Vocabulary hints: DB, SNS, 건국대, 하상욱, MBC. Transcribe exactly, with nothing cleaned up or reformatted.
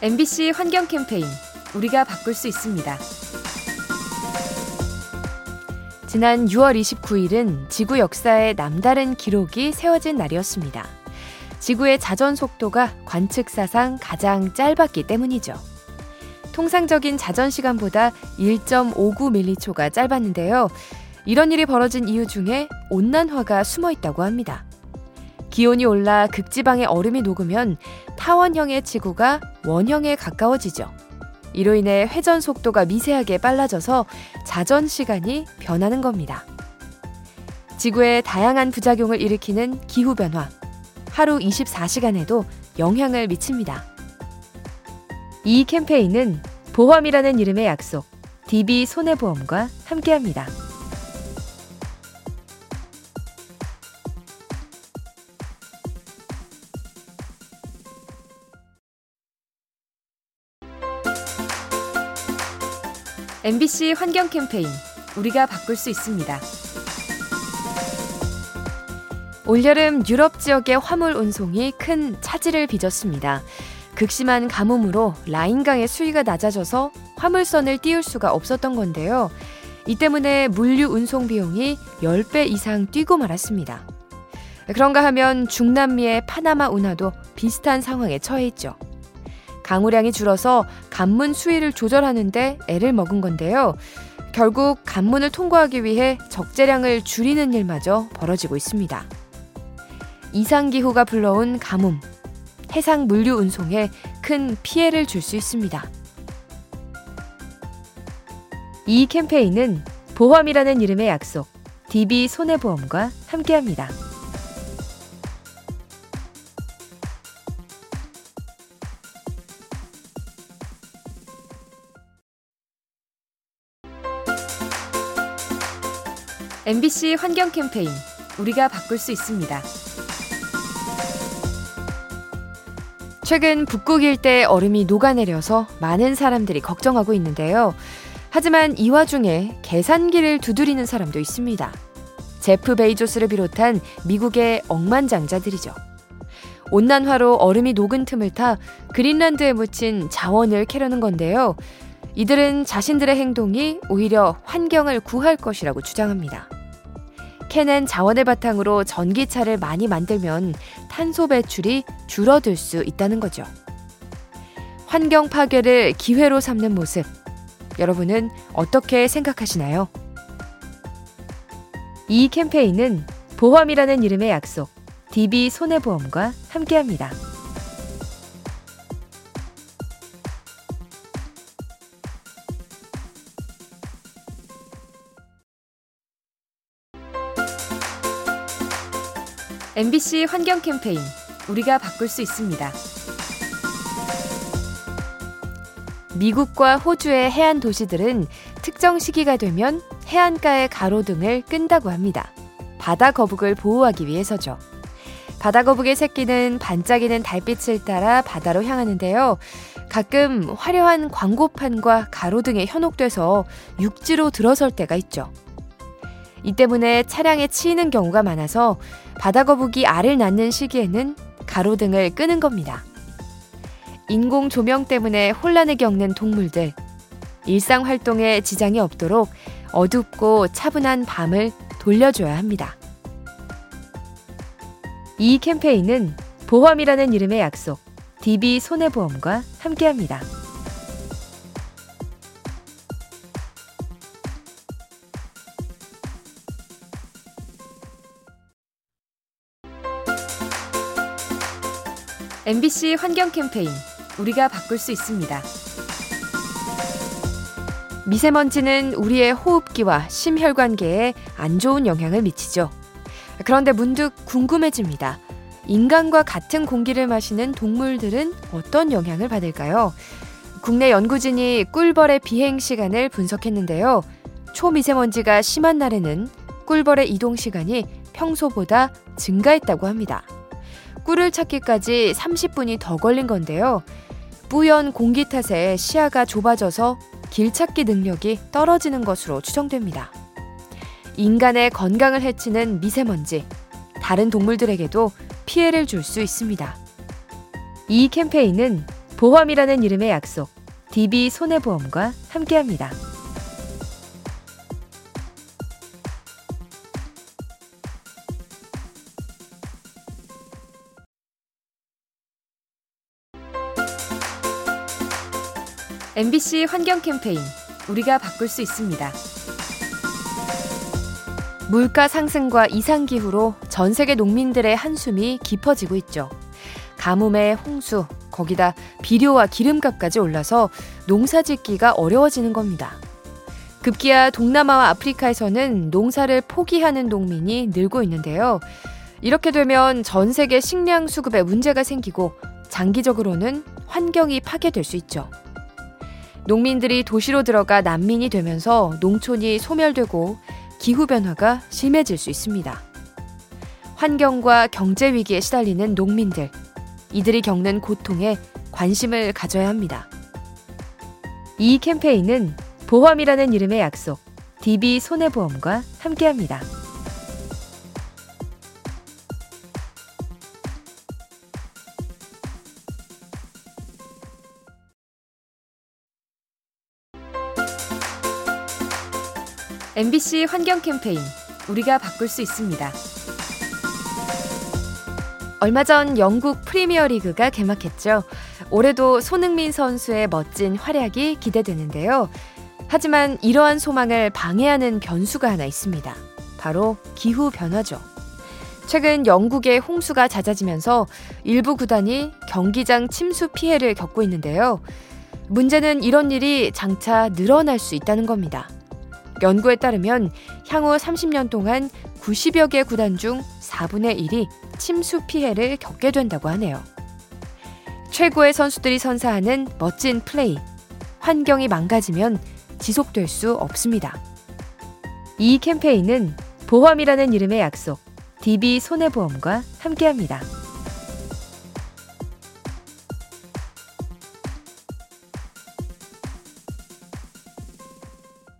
엠비씨 환경 캠페인 우리가 바꿀 수 있습니다. 지난 유월 이십구일은 지구 역사에 남다른 기록이 세워진 날이었습니다. 지구의 자전 속도가 관측 사상 가장 짧았기 때문이죠. 통상적인 자전 시간보다 일 점 오구 밀리초가 짧았는데요. 이런 일이 벌어진 이유 중에 온난화가 숨어 있다고 합니다. 기온이 올라 극지방의 얼음이 녹으면 타원형의 지구가 원형에 가까워지죠. 이로 인해 회전 속도가 미세하게 빨라져서 자전 시간이 변하는 겁니다. 지구에 다양한 부작용을 일으키는 기후변화, 하루 이십사 시간에도 영향을 미칩니다. 이 캠페인은 보험이라는 이름의 약속, 디비 손해보험과 함께합니다. 엠비씨 환경 캠페인 우리가 바꿀 수 있습니다. 올여름 유럽 지역의 화물 운송이 큰 차질을 빚었습니다. 극심한 가뭄으로 라인강의 수위가 낮아져서 화물선을 띄울 수가 없었던 건데요. 이 때문에 물류 운송 비용이 십 배 이상 뛰고 말았습니다. 그런가 하면 중남미의 파나마 운하도 비슷한 상황에 처해 있죠. 강우량이 줄어서 간문 수위를 조절하는데 애를 먹은 건데요. 결국 간문을 통과하기 위해 적재량을 줄이는 일마저 벌어지고 있습니다. 이상기후가 불러온 가뭄, 해상 물류 운송에 큰 피해를 줄 수 있습니다. 이 캠페인은 보험이라는 이름의 약속, 디비 손해보험과 함께합니다. 엠비씨 환경 캠페인 우리가 바꿀 수 있습니다. 최근 북극 일대의 얼음이 녹아내려서 많은 사람들이 걱정하고 있는데요. 하지만 이 와중에 계산기를 두드리는 사람도 있습니다. 제프 베이조스를 비롯한 미국의 억만장자들이죠. 온난화로 얼음이 녹은 틈을 타 그린란드에 묻힌 자원을 캐려는 건데요. 이들은 자신들의 행동이 오히려 환경을 구할 것이라고 주장합니다. 캐낸 자원을 바탕으로 전기차를 많이 만들면 탄소 배출이 줄어들 수 있다는 거죠. 환경 파괴를 기회로 삼는 모습, 여러분은 어떻게 생각하시나요? 이 캠페인은 보험이라는 이름의 약속, 디비 손해보험과 함께합니다. 엠비씨 환경 캠페인 우리가 바꿀 수 있습니다. 미국과 호주의 해안 도시들은 특정 시기가 되면 해안가의 가로등을 끈다고 합니다. 바다 거북을 보호하기 위해서죠. 바다 거북의 새끼는 반짝이는 달빛을 따라 바다로 향하는데요. 가끔 화려한 광고판과 가로등에 현혹돼서 육지로 들어설 때가 있죠. 이 때문에 차량에 치이는 경우가 많아서 바다거북이 알을 낳는 시기에는 가로등을 끄는 겁니다. 인공 조명 때문에 혼란을 겪는 동물들, 일상 활동에 지장이 없도록 어둡고 차분한 밤을 돌려줘야 합니다. 이 캠페인은 보험이라는 이름의 약속, 디비 손해보험과 함께합니다. 엠비씨 환경 캠페인 우리가 바꿀 수 있습니다. 미세먼지는 우리의 호흡기와 심혈관계에 안 좋은 영향을 미치죠. 그런데 문득 궁금해집니다. 인간과 같은 공기를 마시는 동물들은 어떤 영향을 받을까요? 국내 연구진이 꿀벌의 비행 시간을 분석했는데요. 초미세먼지가 심한 날에는 꿀벌의 이동 시간이 평소보다 증가했다고 합니다. 꿀을 찾기까지 삼십 분이 더 걸린 건데요. 뿌연 공기 탓에 시야가 좁아져서 길 찾기 능력이 떨어지는 것으로 추정됩니다. 인간의 건강을 해치는 미세먼지, 다른 동물들에게도 피해를 줄 수 있습니다. 이 캠페인은 보험이라는 이름의 약속, 디비 손해보험과 함께합니다. 엠비씨 환경 캠페인, 우리가 바꿀 수 있습니다. 물가 상승과 이상기후로 전 세계 농민들의 한숨이 깊어지고 있죠. 가뭄에 홍수, 거기다 비료와 기름값까지 올라서 농사짓기가 어려워지는 겁니다. 급기야 동남아와 아프리카에서는 농사를 포기하는 농민이 늘고 있는데요. 이렇게 되면 전 세계 식량 수급에 문제가 생기고 장기적으로는 환경이 파괴될 수 있죠. 농민들이 도시로 들어가 난민이 되면서 농촌이 소멸되고 기후변화가 심해질 수 있습니다. 환경과 경제 위기에 시달리는 농민들, 이들이 겪는 고통에 관심을 가져야 합니다. 이 캠페인은 보험이라는 이름의 약속, 디비 손해보험과 함께합니다. 엠비씨 환경 캠페인, 우리가 바꿀 수 있습니다. 얼마 전 영국 프리미어리그가 개막했죠. 올해도 손흥민 선수의 멋진 활약이 기대되는데요. 하지만 이러한 소망을 방해하는 변수가 하나 있습니다. 바로 기후변화죠. 최근 영국의 홍수가 잦아지면서 일부 구단이 경기장 침수 피해를 겪고 있는데요. 문제는 이런 일이 장차 늘어날 수 있다는 겁니다. 연구에 따르면 향후 삼십 년 동안 구십여 개 구단 중 사분의 일이 침수 피해를 겪게 된다고 하네요. 최고의 선수들이 선사하는 멋진 플레이, 환경이 망가지면 지속될 수 없습니다. 이 캠페인은 보험이라는 이름의 약속, 디비 손해보험과 함께합니다.